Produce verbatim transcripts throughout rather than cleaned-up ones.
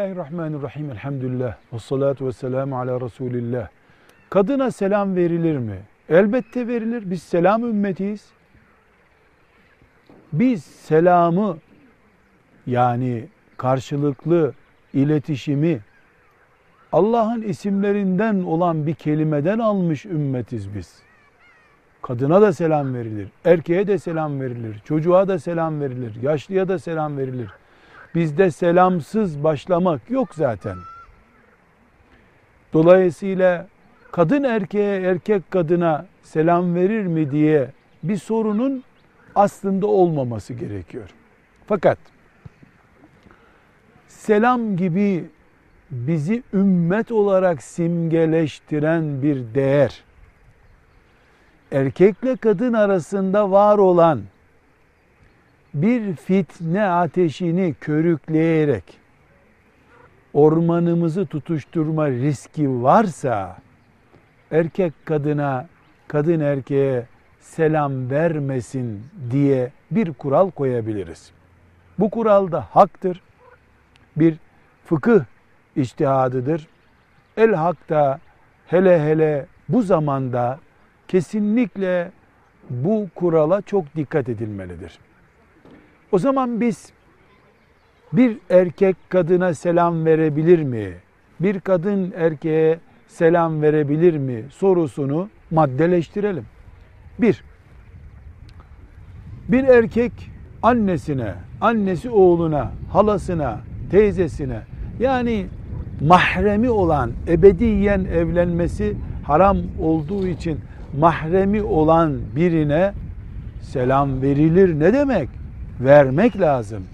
Bismillahirrahmanirrahim. Elhamdülillah. Ve salatu ve selamu ala Resulillah. Kadına selam verilir mi? Elbette verilir. Biz selam ümmetiyiz. Biz selamı, yani karşılıklı iletişimi Allah'ın isimlerinden olan bir kelimeden almış ümmetiz biz. Kadına da selam verilir, erkeğe de selam verilir, çocuğa da selam verilir, yaşlıya da selam verilir. Bizde selamsız başlamak yok zaten. Dolayısıyla kadın erkeğe, erkek kadına selam verir mi diye bir sorunun aslında olmaması gerekiyor. Fakat selam gibi bizi ümmet olarak simgeleştiren bir değer, erkekle kadın arasında var olan bir fitne ateşini körükleyerek ormanımızı tutuşturma riski varsa, erkek kadına, kadın erkeğe selam vermesin diye bir kural koyabiliriz. Bu kural da haktır. Bir fıkıh içtihadıdır. El hakta, hele hele bu zamanda kesinlikle bu kurala çok dikkat edilmelidir. O zaman biz bir erkek kadına selam verebilir mi? Bir kadın erkeğe selam verebilir mi? Sorusunu maddeleştirelim. Bir, bir erkek annesine, annesi oğluna, halasına, teyzesine, yani mahremi olan, ebediyen evlenmesi haram olduğu için mahremi olan birine selam verilir ne demek? Vermek lazım.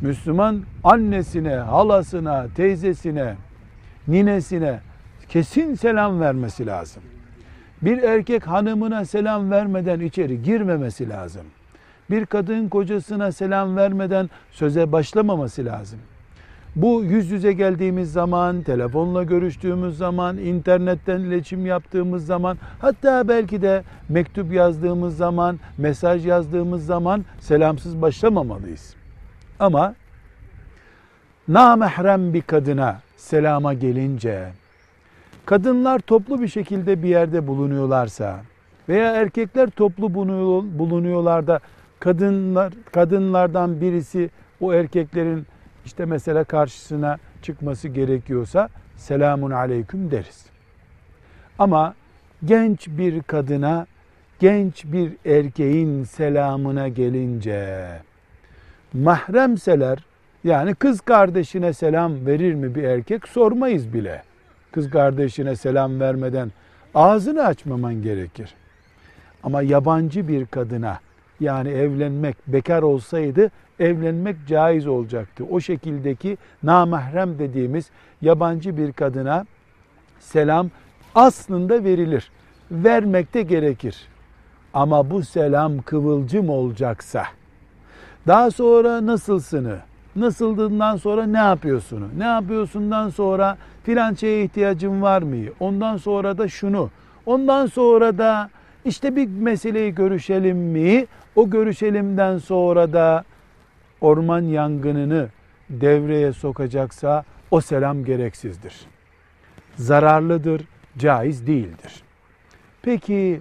Müslüman annesine, halasına, teyzesine, ninesine kesin selam vermesi lazım. Bir erkek hanımına selam vermeden içeri girmemesi lazım. Bir kadın kocasına selam vermeden söze başlamaması lazım. Bu yüz yüze geldiğimiz zaman, telefonla görüştüğümüz zaman, internetten iletişim yaptığımız zaman, hatta belki de mektup yazdığımız zaman, mesaj yazdığımız zaman selamsız başlamamalıyız. Ama namahrem bir kadına selama gelince, kadınlar toplu bir şekilde bir yerde bulunuyorlarsa veya erkekler toplu bulunuyorlar da kadınlar, kadınlardan birisi o erkeklerin İşte mesela karşısına çıkması gerekiyorsa selamun aleyküm deriz. Ama genç bir kadına, genç bir erkeğin selamına gelince, mahremseler, yani kız kardeşine selam verir mi bir erkek sormayız bile. Kız kardeşine selam vermeden ağzını açmaman gerekir. Ama yabancı bir kadına, yani evlenmek, bekar olsaydı evlenmek caiz olacaktı. O şekildeki namahrem dediğimiz yabancı bir kadına selam aslında verilir. Vermek de gerekir. Ama bu selam kıvılcım olacaksa, daha sonra nasılsını, nasıldığından sonra ne yapıyorsunu, ne yapıyorsundan sonra filan şeye ihtiyacın var mı, ondan sonra da şunu, ondan sonra da İşte bir meseleyi görüşelim mi? O görüşelimden sonra da orman yangınını devreye sokacaksa o selam gereksizdir. Zararlıdır, caiz değildir. Peki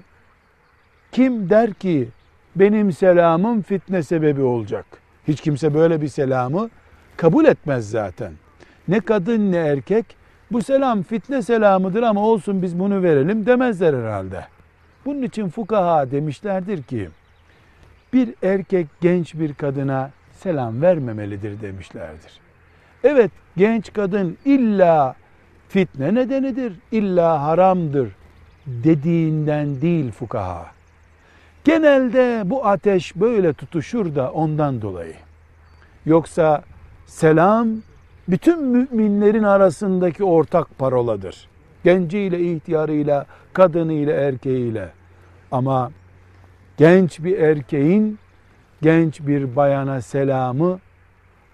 kim der ki benim selamım fitne sebebi olacak? Hiç kimse böyle bir selamı kabul etmez zaten. Ne kadın ne erkek bu selam fitne selamıdır ama olsun biz bunu verelim demezler herhalde. Bunun için fukaha demişlerdir ki, bir erkek genç bir kadına selam vermemelidir demişlerdir. Evet, genç kadın illa fitne nedenidir, illa haramdır dediğinden değil fukaha. Genelde bu ateş böyle tutuşur da ondan dolayı. Yoksa selam bütün müminlerin arasındaki ortak paroladır. Genciyle, ihtiyarıyla, kadınıyla, erkeğiyle. Ama genç bir erkeğin genç bir bayana selamı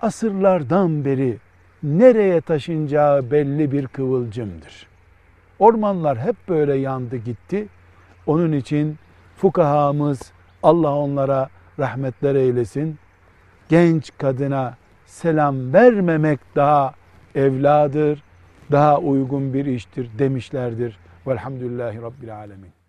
asırlardan beri nereye taşınacağı belli bir kıvılcımdır. Ormanlar hep böyle yandı gitti. Onun için fukahamız, Allah onlara rahmetler eylesin, genç kadına selam vermemek daha evladır, daha uygun bir iştir demişlerdir. Velhamdülillahi Rabbil Alemin.